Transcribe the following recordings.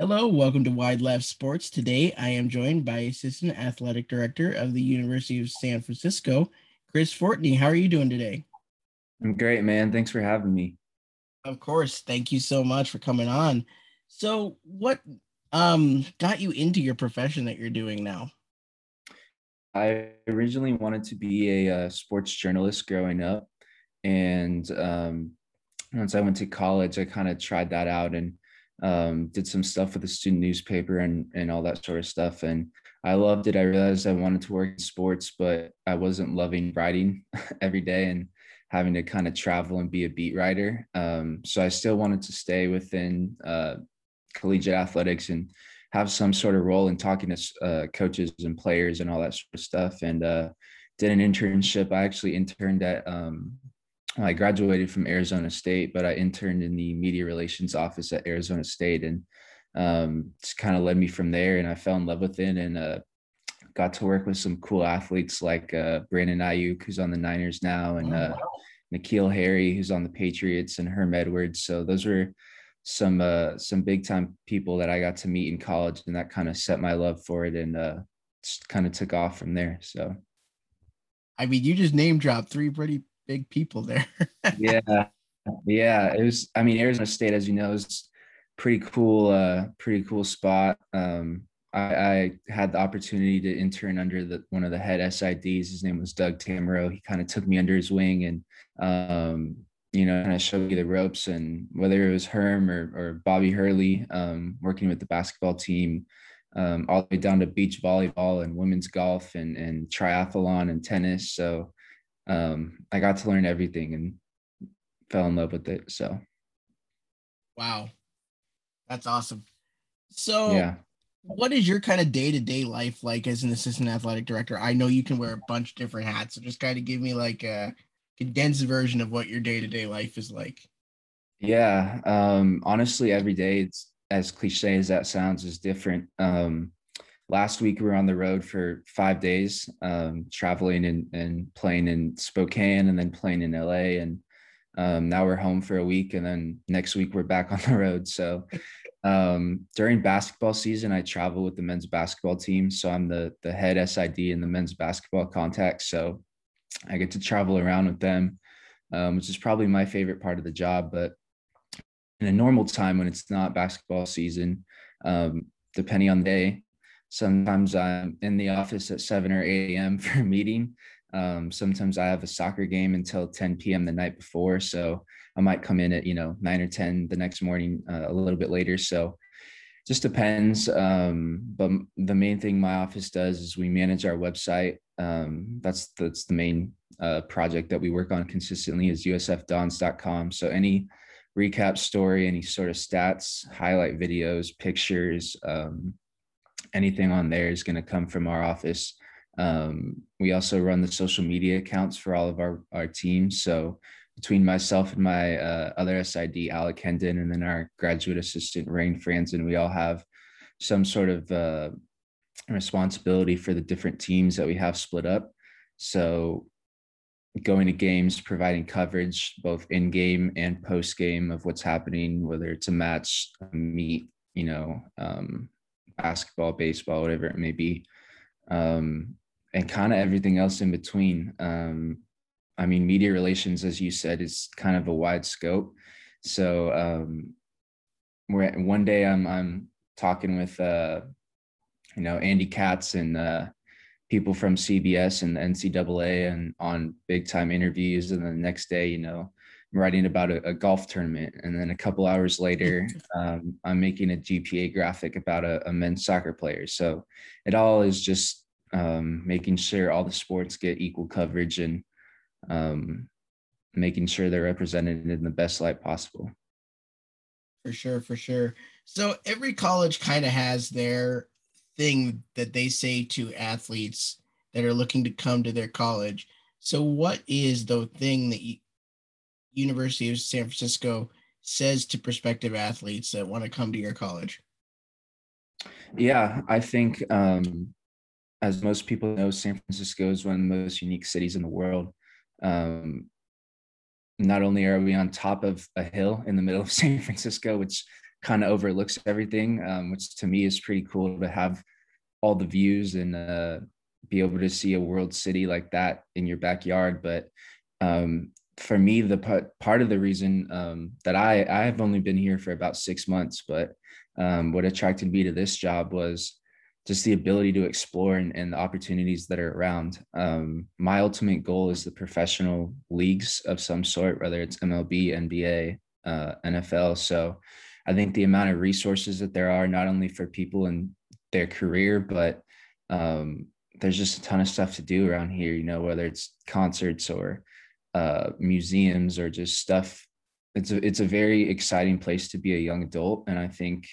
Hello, welcome to Wide Left Sports. Today, I am joined by Assistant Athletic Director of the University of San Francisco, Chris Fortney. How are you doing today? I'm great, man. Thanks for having me. Of course. Thank you so much for coming on. So what got you into your profession that you're doing now? I originally wanted to be a sports journalist growing up. And once I went to college, I kind of tried that out and did some stuff with the student newspaper and all that sort of stuff. And I loved it. I realized I wanted to work in sports, but I wasn't loving writing every day and having to kind of travel and be a beat writer. So I still wanted to stay within collegiate athletics and have some sort of role in talking to coaches and players and all that sort of stuff. And did an internship. I actually interned at I graduated from Arizona State, but I interned in the media relations office at Arizona State, and just kind of led me from there. And I fell in love with it, and got to work with some cool athletes like Brandon Ayuk, who's on the Niners now, and Nikhil Harry, who's on the Patriots, and Herm Edwards. So those were some big time people that I got to meet in college, and that kind of set my love for it, and just kind of took off from there. So, I mean, you just name dropped three pretty big people there. yeah, it was, I mean, Arizona State, as you know, is pretty cool spot. I had the opportunity to intern under one of the head SIDs. His name was Doug Tamro. He kind of took me under his wing and kind of showed me the ropes. And whether it was Herm or Bobby Hurley working with the basketball team, all the way down to beach volleyball and women's golf and triathlon and tennis. So I got to learn everything and fell in love with it. So. Wow. That's awesome. So yeah. What is your kind of day-to-day life like as an assistant athletic director? I know you can wear a bunch of different hats, so just kind of give me like a condensed version of what your day-to-day life is like. Yeah. Honestly, every day, it's as cliche as that sounds, is different. Last week, we were on the road for 5 days, traveling and playing in Spokane and then playing in LA. And now we're home for a week. And then next week, we're back on the road. So during basketball season, I travel with the men's basketball team. So I'm the head SID in the men's basketball contact. So I get to travel around with them, which is probably my favorite part of the job. But in a normal time when it's not basketball season, depending on the day, sometimes I'm in the office at 7 or 8 a.m. for a meeting. Sometimes I have a soccer game until 10 p.m. the night before. So I might come in at, 9 or 10 the next morning, a little bit later. So just depends. But the main thing my office does is we manage our website. That's the main project that we work on consistently is USFDons.com. So any recap story, any sort of stats, highlight videos, pictures, anything on there is going to come from our office. We also run the social media accounts for all of our teams. So between myself and my other SID, Alec Hendon, and then our graduate assistant, Rain Franzen, we all have some sort of responsibility for the different teams that we have split up. So going to games, providing coverage, both in-game and post-game of what's happening, whether it's a match, a meet, basketball, baseball, whatever it may be, and kind of everything else in between. I mean, media relations, as you said, is kind of a wide scope. So one day I'm talking with Andy Katz and people from CBS and the NCAA and on big time interviews, and then the next day, writing about a golf tournament. And then a couple hours later, I'm making a GPA graphic about a men's soccer player. So it all is just making sure all the sports get equal coverage and making sure they're represented in the best light possible. For sure. So every college kind of has their thing that they say to athletes that are looking to come to their college. So what is the thing that University of San Francisco says to prospective athletes that want to come to your college? Yeah, I think as most people know, San Francisco is one of the most unique cities in the world. Not only are we on top of a hill in the middle of San Francisco, which kind of overlooks everything, which to me is pretty cool to have all the views and be able to see a world city like that in your backyard. But for me, the part of the reason that I've only been here for about 6 months, but what attracted me to this job was just the ability to explore and the opportunities that are around. My ultimate goal is the professional leagues of some sort, whether it's MLB, NBA, NFL. So I think the amount of resources that there are, not only for people in their career, but there's just a ton of stuff to do around here, you know, whether it's concerts or museums or just stuff. It's a very exciting place to be a young adult. And I think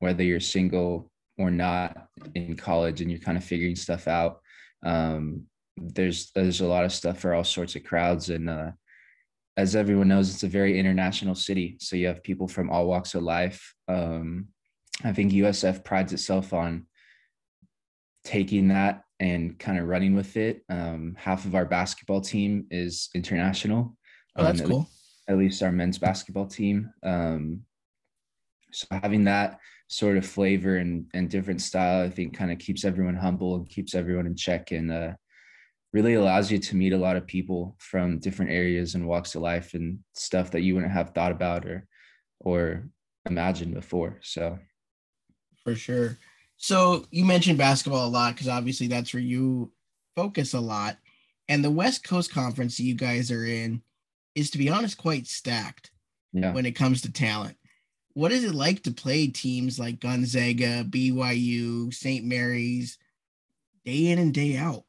whether you're single or not in college and you're kind of figuring stuff out, there's a lot of stuff for all sorts of crowds. And as everyone knows, it's a very international city. So you have people from all walks of life. I think USF prides itself on taking that and kind of running with it. Half of our basketball team is international. Oh, that's cool. At least our men's basketball team. So having that sort of flavor and different style, I think, kind of keeps everyone humble and keeps everyone in check, and really allows you to meet a lot of people from different areas and walks of life and stuff that you wouldn't have thought about or imagined before. So for sure. So you mentioned basketball a lot because obviously that's where you focus a lot. And the West Coast Conference that you guys are in is, to be honest, quite stacked when it comes to talent. What is it like to play teams like Gonzaga, BYU, St. Mary's day in and day out?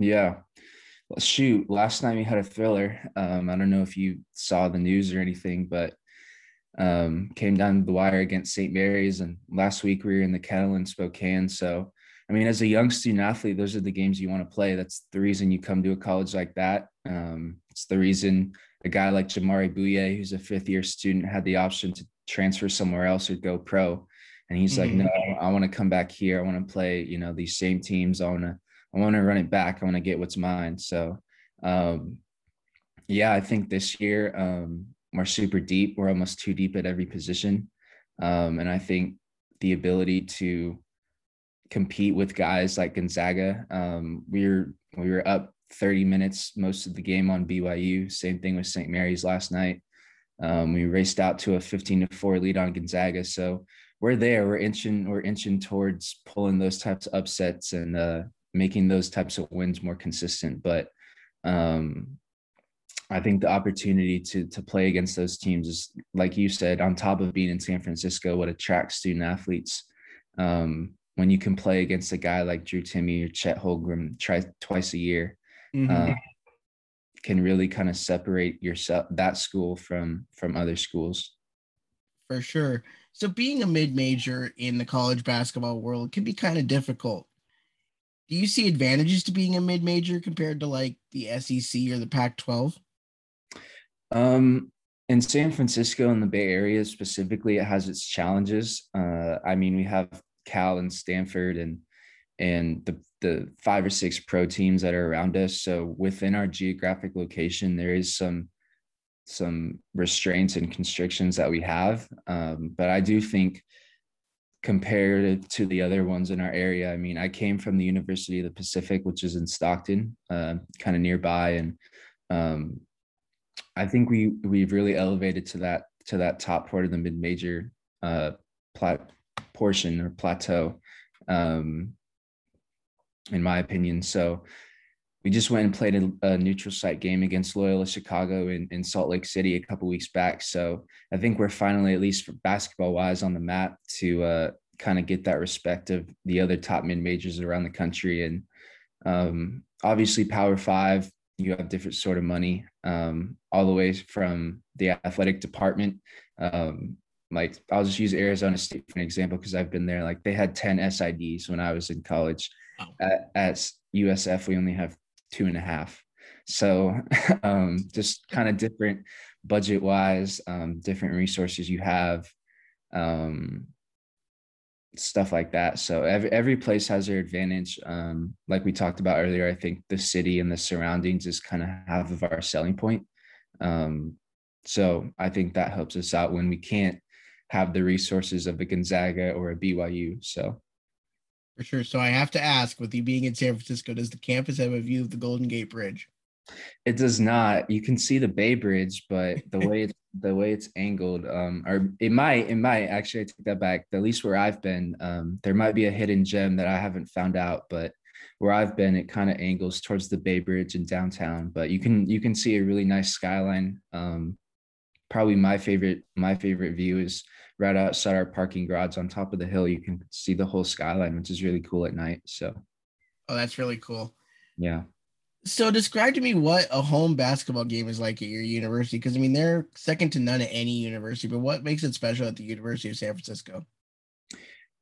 Yeah. Well, shoot, last night we had a thriller. I don't know if you saw the news or anything, but came down to the wire against St. Mary's. And last week we were in the Kettle in Spokane. So, I mean, as a young student athlete, those are the games you want to play. That's the reason you come to a college like that. It's the reason a guy like Jamari Bouye, who's a fifth-year student, had the option to transfer somewhere else or go pro. And he's like, no, I want to come back here. I want to play, you know, these same teams. I want to run it back. I want to get what's mine. So, I think this year we're super deep. We're almost too deep at every position. And I think the ability to compete with guys like Gonzaga, we were up 30 minutes most of the game on BYU. Same thing with St. Mary's last night. We raced out to a 15-4 lead on Gonzaga. So we're there. We're inching towards pulling those types of upsets and making those types of wins more consistent. But I think the opportunity to play against those teams is, like you said, on top of being in San Francisco, what attracts student athletes. When you can play against a guy like Drew Timmy or Chet Holmgren twice a year, can really kind of separate yourself, that school, from other schools. For sure. So being a mid-major in the college basketball world can be kind of difficult. Do you see advantages to being a mid-major compared to like the SEC or the Pac-12? In San Francisco and the Bay Area specifically, it has its challenges. I mean, we have Cal and Stanford and the five or six pro teams that are around us. So within our geographic location, there is some restraints and constrictions that we have. But I do think compared to the other ones in our area, I mean, I came from the University of the Pacific, which is in Stockton, kind of nearby. And I think we've really elevated to that top part of the mid-major portion or plateau. In my opinion. So we just went and played a neutral site game against Loyola Chicago in Salt Lake City a couple weeks back. So I think we're finally, at least basketball wise, on the map to kind of get that respect of the other top mid majors around the country. And obviously Power Five, you have different sort of money all the way from the athletic department. Like I'll just use Arizona State for an example, because I've been there. Like they had 10 SIDs when I was in college. At USF, we only have 2.5. So just kind of different budget wise, different resources you have, stuff like that. So every place has their advantage. Like we talked about earlier, I think the city and the surroundings is kind of half of our selling point. So I think that helps us out when we can't have the resources of a Gonzaga or a BYU. So for sure. So I have to ask, with you being in San Francisco, does the campus have a view of the Golden Gate Bridge? It does not. You can see the Bay Bridge, but the way it's angled, or it might actually, I take that back. At least where I've been, there might be a hidden gem that I haven't found out, but where I've been, it kind of angles towards the Bay Bridge in downtown. But you can see a really nice skyline. Probably my favorite view is right outside our parking garage on top of the hill. You can see the whole skyline, which is really cool at night. So, oh, that's really cool. Yeah. So describe to me what a home basketball game is like at your university, because, I mean, they're second to none at any university, but what makes it special at the University of San Francisco?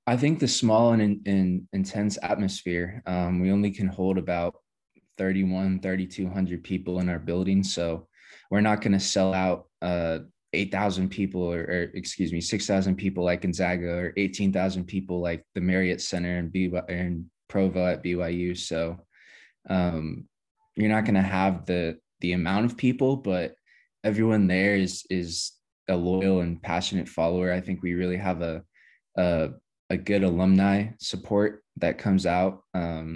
I think the small and intense atmosphere. We only can hold about 3,200 people in our building, so we're not going to sell out 8,000 people or excuse me, 6,000 people like Gonzaga or 18,000 people like the Marriott Center and Provo at BYU. So you're not going to have the amount of people, but everyone there is a loyal and passionate follower. I think we really have a good alumni support that comes out. The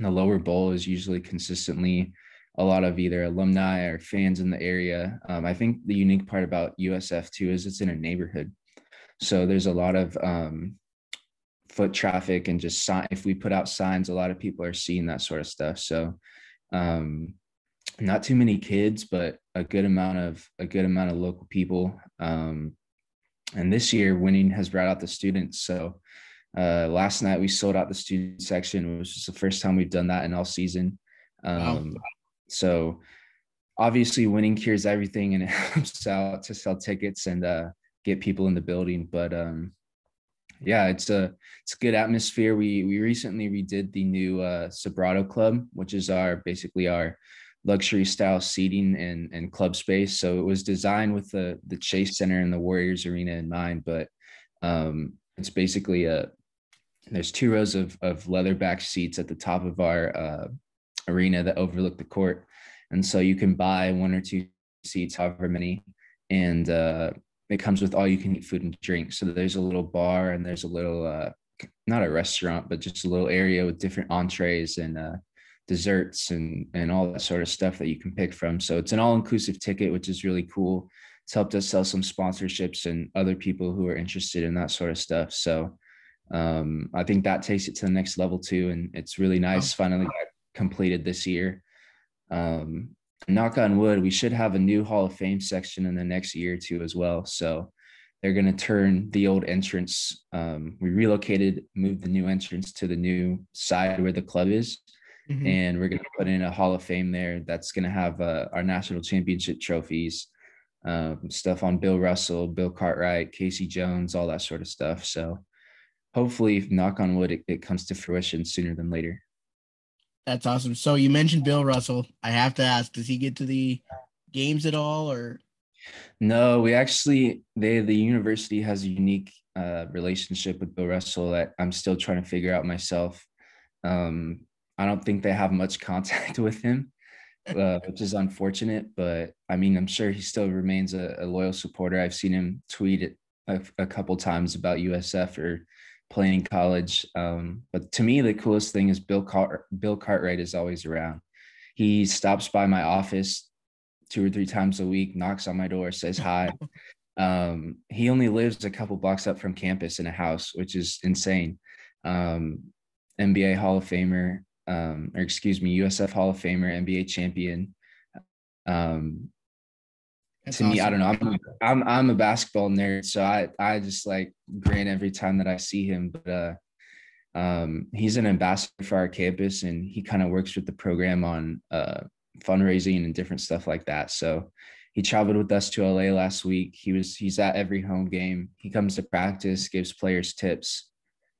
lower bowl is usually consistently a lot of either alumni or fans in the area. I think the unique part about USF too is it's in a neighborhood. So there's a lot of foot traffic and just sign. If we put out signs, a lot of people are seeing that sort of stuff. So not too many kids, but a good amount of local people. And this year winning has brought out the students. So last night we sold out the student section, which is the first time we've done that in all season. Wow. So obviously winning cures everything, and it helps out to sell tickets and get people in the building. But yeah, it's a good atmosphere. We recently redid the new Sobrato Club, which is basically our luxury style seating and club space. So it was designed with the Chase Center and the Warriors Arena in mind, but it's basically there's two rows of leatherback seats at the top of our arena that overlook the court. And so you can buy one or two seats, however many, and it comes with all you can eat food and drink. So there's a little bar and there's a little, not a restaurant, but just a little area with different entrees and desserts and all that sort of stuff that you can pick from. So it's an all-inclusive ticket, which is really cool. It's helped us sell some sponsorships and other people who are interested in that sort of stuff. So I think that takes it to the next level too. And it's really nice. Finally got completed this year. Knock on wood, we should have a new Hall of Fame section in the next year or two as well. So they're going to turn the old entrance. We moved the new entrance to the new side where the club is. Mm-hmm. And we're going to put in a Hall of Fame there that's going to have our national championship trophies, stuff on Bill Russell, Bill Cartwright, Casey Jones, all that sort of stuff. So hopefully, knock on wood, it comes to fruition sooner than later. That's awesome. So you mentioned Bill Russell. I have to ask, does he get to the games at all, or? No, we actually, the university has a unique relationship with Bill Russell that I'm still trying to figure out myself. I don't think they have much contact with him, which is unfortunate, but I mean, I'm sure he still remains a loyal supporter. I've seen him tweet it a couple times about USF or playing college. But to me, the coolest thing is Bill Cartwright is always around. He stops by my office 2 or 3 times a week, knocks on my door, says hi. He only lives a couple blocks up from campus in a house, which is insane. NBA Hall of Famer, USF Hall of Famer, NBA champion. That's to awesome. Me, I don't know. I'm a basketball nerd, so I just like grin every time that I see him. But he's an ambassador for our campus, and he kind of works with the program on fundraising and different stuff like that. So he traveled with us to LA last week. He's at every home game. He comes to practice, gives players tips.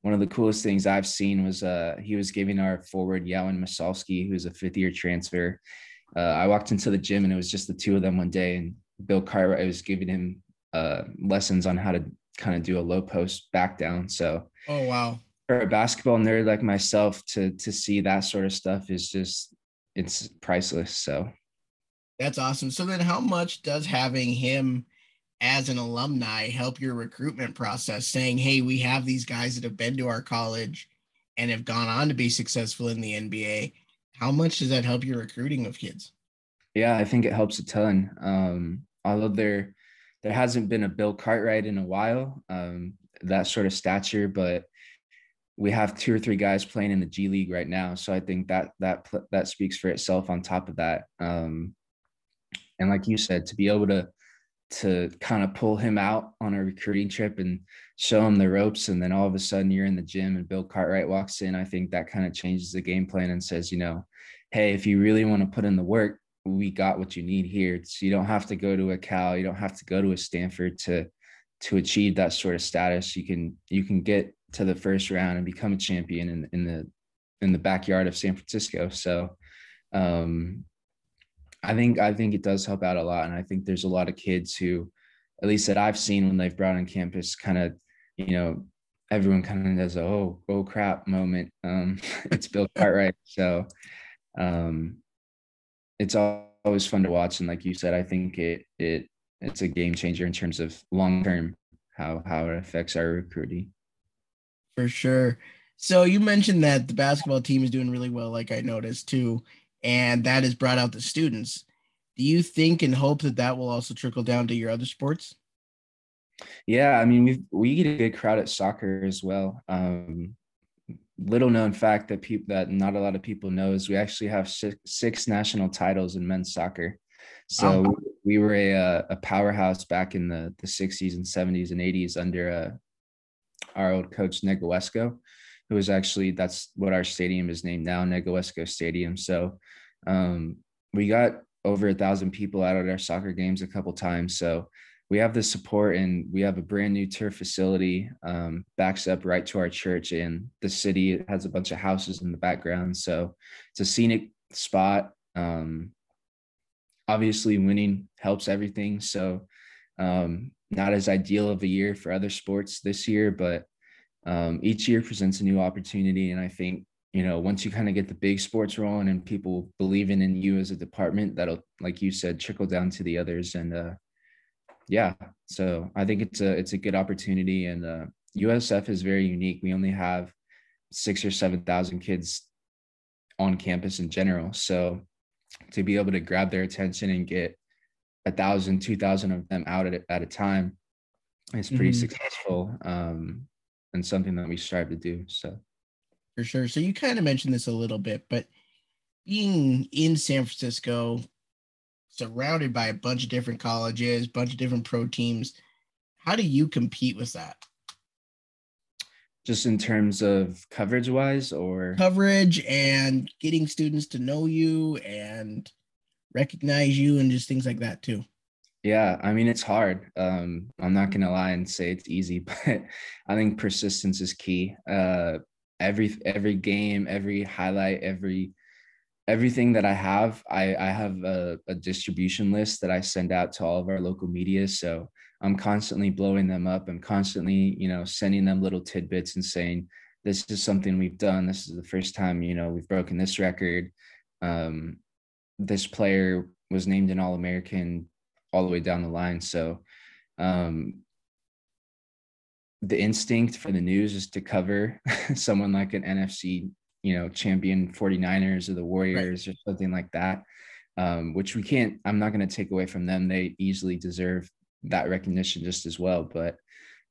One of the coolest things I've seen was he was giving our forward Yowen Masalski, who's a 5th-year transfer. I walked into the gym and it was just the two of them one day, and Bill Cartwright was giving him lessons on how to kind of do a low post back down. So, oh wow! For a basketball nerd like myself, to see that sort of stuff is just, it's priceless. So that's awesome. So then, how much does having him as an alumni, help your recruitment process, saying, hey, we have these guys that have been to our college and have gone on to be successful in the NBA. How much does that help your recruiting of kids? Yeah, I think it helps a ton. Although there hasn't been a Bill Cartwright in a while, that sort of stature, but we have 2 or 3 guys playing in the G League right now. So I think that speaks for itself on top of that. And like you said, to be able to kind of pull him out on a recruiting trip and show him the ropes, and then all of a sudden you're in the gym and Bill Cartwright walks in, I think that kind of changes the game plan and says, you know, hey, if you really want to put in the work, we got what you need here. So you don't have to go to a Cal, you don't have to go to a Stanford to achieve that sort of status. You can get to the first round and become a champion in the backyard of San Francisco. So I think it does help out a lot. And I think there's a lot of kids who, at least that I've seen when they've brought on campus, kind of, you know, everyone kind of does a, oh crap moment. It's Bill Cartwright. So it's always fun to watch. And like you said, I think it's a game changer in terms of long-term, how it affects our recruiting. For sure. So you mentioned that the basketball team is doing really well, like I noticed too, and that has brought out the students. Do you think and hope that will also trickle down to your other sports? Yeah, I mean, we get a good crowd at soccer as well. Little known fact that not a lot of people know is we actually have six national titles in men's soccer. So we were a powerhouse back in the 60s and 70s and 80s under our old coach Negoesco, who is actually, that's what our stadium is named now, Negoesco Stadium. So we got over 1,000 people out at our soccer games a couple times. So we have the support, and we have a brand new turf facility, backs up right to our church, and the city, it has a bunch of houses in the background. So it's a scenic spot. Obviously winning helps everything. So not as ideal of a year for other sports this year, but each year presents a new opportunity. And I think, you know, once you kind of get the big sports rolling and people believing in you as a department, that'll, like you said, trickle down to the others. And yeah, so I think it's a good opportunity. And USF is very unique. We only have 6,000 or 7,000 kids on campus in general. So to be able to grab their attention and get 1,000, 2,000 of them out at a time is pretty successful, and something that we strive to do. So for sure. So you kind of mentioned this a little bit, but being in San Francisco, surrounded by a bunch of different colleges, bunch of different pro teams, how do you compete with that? Just in terms of coverage wise, or coverage and getting students to know you and recognize you and just things like that too? Yeah, I mean, it's hard. I'm not gonna lie and say it's easy, but I think persistence is key. Every game, every highlight, everything that I have, I have a distribution list that I send out to all of our local media. So I'm constantly blowing them up. I'm constantly, you know, sending them little tidbits and saying, this is something we've done. This is the first time, you know, we've broken this record. This player was named an All-American, all the way down the line. So the instinct for the news is to cover someone like an NFC, you know, champion 49ers or the Warriors, right, or something like that, which we can't, I'm not going to take away from them. They easily deserve that recognition just as well. But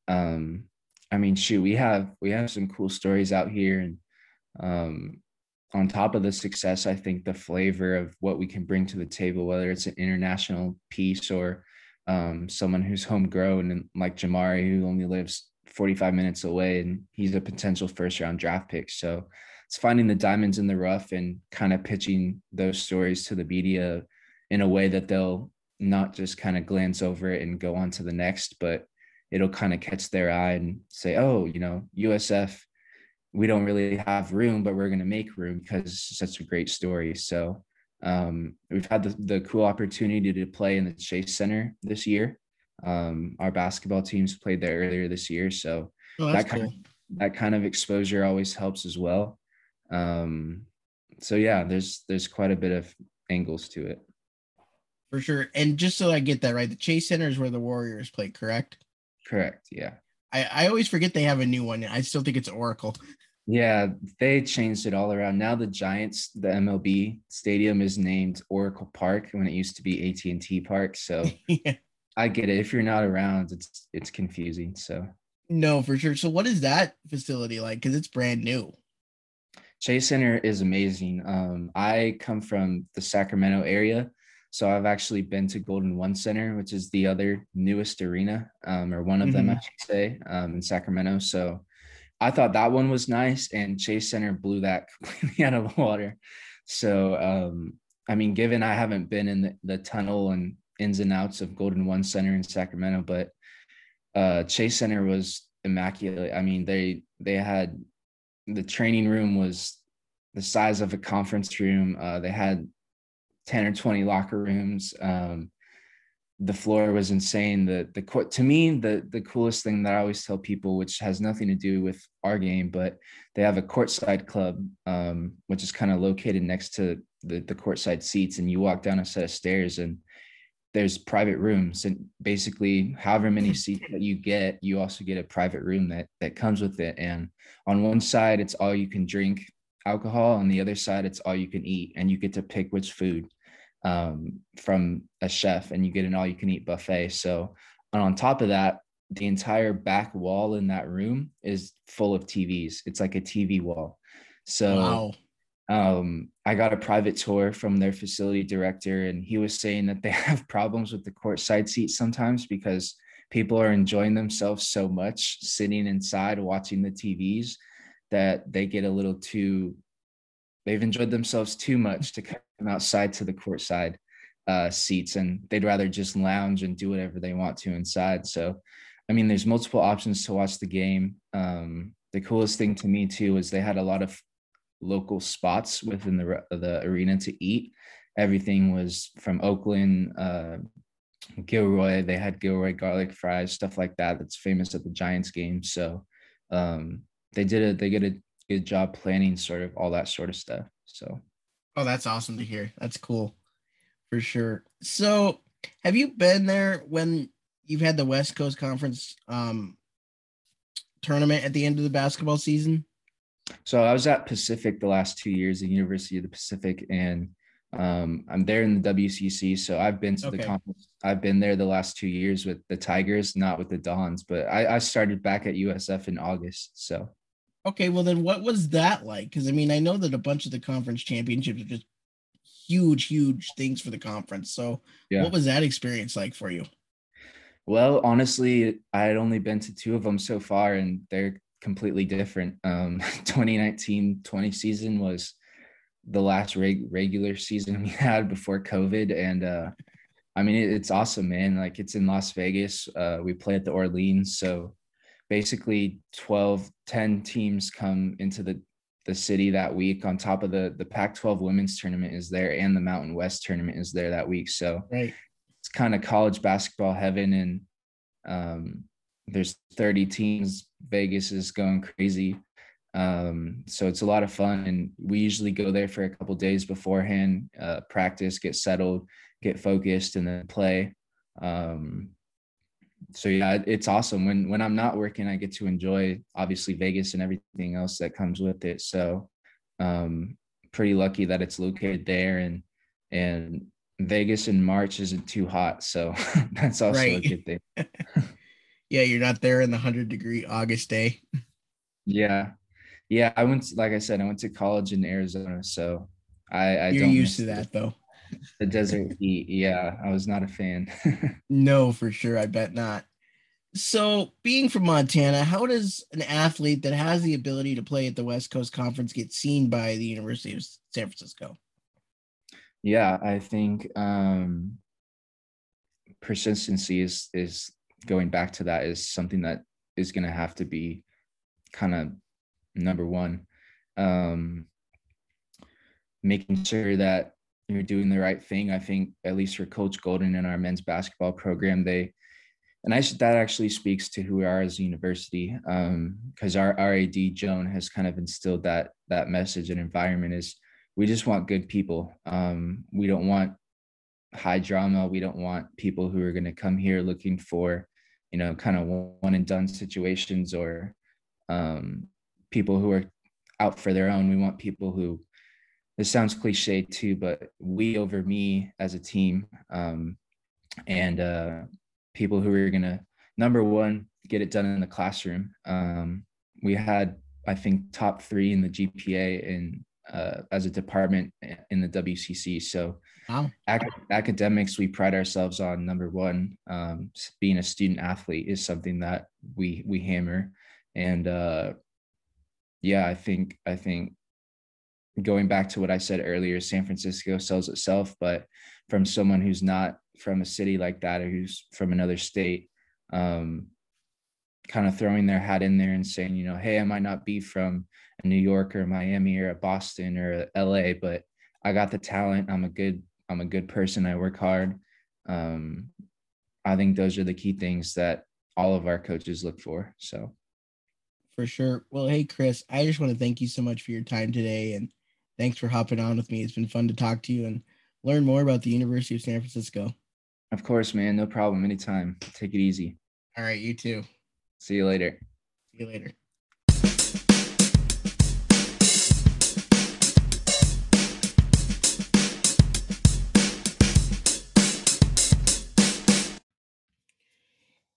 I mean, shoot, we have some cool stories out here. And on top of the success, I think the flavor of what we can bring to the table, whether it's an international piece or someone who's homegrown, and like Jamari, who only lives 45 minutes away, and he's a potential first-round draft pick. So it's finding the diamonds in the rough and kind of pitching those stories to the media in a way that they'll not just kind of glance over it and go on to the next, but it'll kind of catch their eye and say, oh, you know, USF, we don't really have room, but we're going to make room because it's such a great story. So we've had the cool opportunity to play in the Chase Center this year. Our basketball teams played there earlier this year. So that kind of exposure always helps as well. So yeah, there's quite a bit of angles to it. For sure. And just so I get that right, the Chase Center is where the Warriors play, correct? Correct, yeah. I always forget they have a new one. I still think it's Oracle. Yeah, they changed it all around. Now the Giants, the MLB stadium is named Oracle Park when it used to be AT&T Park. So yeah. I get it. If you're not around, it's confusing. So no, for sure. So what is that facility like? Because it's brand new. Chase Center is amazing. I come from the Sacramento area, so I've actually been to Golden One Center, which is the other newest arena, or one of them, I should say, in Sacramento. So I thought that one was nice, and Chase Center blew that completely out of the water. So, I mean, given I haven't been in the tunnel and ins and outs of Golden One Center in Sacramento, but Chase Center was immaculate. I mean, they had the training room was the size of a conference room. They had 10 or 20 locker rooms. The floor was insane. The court, to me, the coolest thing that I always tell people, which has nothing to do with our game, but they have a courtside club, which is kind of located next to the courtside seats. And you walk down a set of stairs and there's private rooms, and basically however many seats that you get, you also get a private room that comes with it. And on one side, it's all you can drink alcohol. On the other side, it's all you can eat, and you get to pick which food from a chef, and you get an all you can eat buffet. So, and on top of that, the entire back wall in that room is full of TVs. It's like a TV wall. So wow. I got a private tour from their facility director, and he was saying that they have problems with the courtside seats sometimes because people are enjoying themselves so much sitting inside watching the TVs that they get a little too, they've enjoyed themselves too much to come outside to the courtside seats, and they'd rather just lounge and do whatever they want to inside. So, I mean, there's multiple options to watch the game. The coolest thing to me too is they had a lot of local spots within the arena to eat. Everything was from Oakland, Gilroy. They had Gilroy garlic fries, stuff like that, that's famous at the Giants game. So they did a good job planning sort of all that sort of stuff. So oh, that's awesome to hear. That's cool for sure. So have you been there when you've had the West Coast Conference tournament at the end of the basketball season? So I was at Pacific the last 2 years, the University of the Pacific, and I'm there in the WCC. So I've been to the conference. I've been there the last 2 years with the Tigers, not with the Dons, but I started back at USF in August. So. Okay. Well then what was that like? Cause I mean, I know that a bunch of the conference championships are just huge, huge things for the conference. So yeah. What was that experience like for you? Well, honestly, I had only been to two of them so far, and they're completely different. 2019-20 season was the last regular season we had before COVID. And, I mean, it's awesome, man. Like, it's in Las Vegas. We play at the Orleans. So basically 10 teams come into the city that week, on top of the Pac-12 women's tournament is there, and the Mountain West tournament is there that week. So right. It's kind of college basketball heaven. And, there's 30 teams. Vegas is going crazy. So it's a lot of fun, and we usually go there for a couple days beforehand, practice, get settled, get focused, and then play. So yeah, it's awesome. When I'm not working, I get to enjoy obviously Vegas and everything else that comes with it. So pretty lucky that it's located there, and Vegas in March isn't too hot, so that's also right. A good thing. Yeah, you're not there in the 100-degree August day. Yeah. I went, like I said, I went to college in Arizona, so I you're don't used to that though. The desert heat. Yeah, I was not a fan. No, for sure. I bet not. So, being from Montana, how does an athlete that has the ability to play at the West Coast Conference get seen by the University of San Francisco? Yeah, I think persistency is going back to that is something that is going to have to be kind of number one, making sure that you're doing the right thing. I think at least for Coach Golden and our men's basketball program, that actually speaks to who we are as a university. Cause our AD Joan has kind of instilled that message and environment is we just want good people. We don't want high drama. We don't want people who are going to come here looking for, you know, kind of one and done situations, or people who are out for their own. We want people who, this sounds cliche too, but we over me as a team, and people who are going to, number one, get it done in the classroom. We had, I think, top three in the GPA in as a department in the WCC. So wow. Academics, we pride ourselves on, number one. Being a student athlete is something that we hammer. And I think going back to what I said earlier, San Francisco sells itself, but from someone who's not from a city like that, or who's from another state, kind of throwing their hat in there and saying, you know, hey, I might not be from New York or Miami or Boston or LA, but I got the talent. I'm a good person. I work hard. I think those are the key things that all of our coaches look for. So. For sure. Well, hey, Chris, I just want to thank you so much for your time today, and thanks for hopping on with me. It's been fun to talk to you and learn more about the University of San Francisco. Of course, man. No problem. Anytime. Take it easy. All right. You too. See you later. See you later.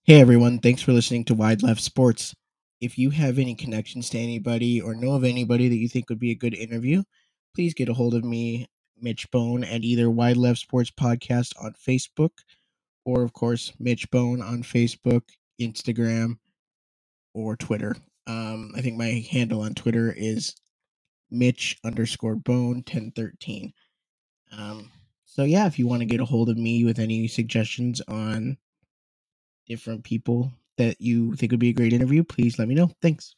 Hey, everyone. Thanks for listening to Wide Left Sports. If you have any connections to anybody or know of anybody that you think would be a good interview, please get a hold of me, Mitch Bone, at either Wide Left Sports Podcast on Facebook, or, of course, Mitch Bone on Facebook, Instagram, or Twitter. I think my handle on Twitter is Mitch_Bone1013. So, yeah, if you want to get a hold of me with any suggestions on different people that you think would be a great interview, please let me know. Thanks.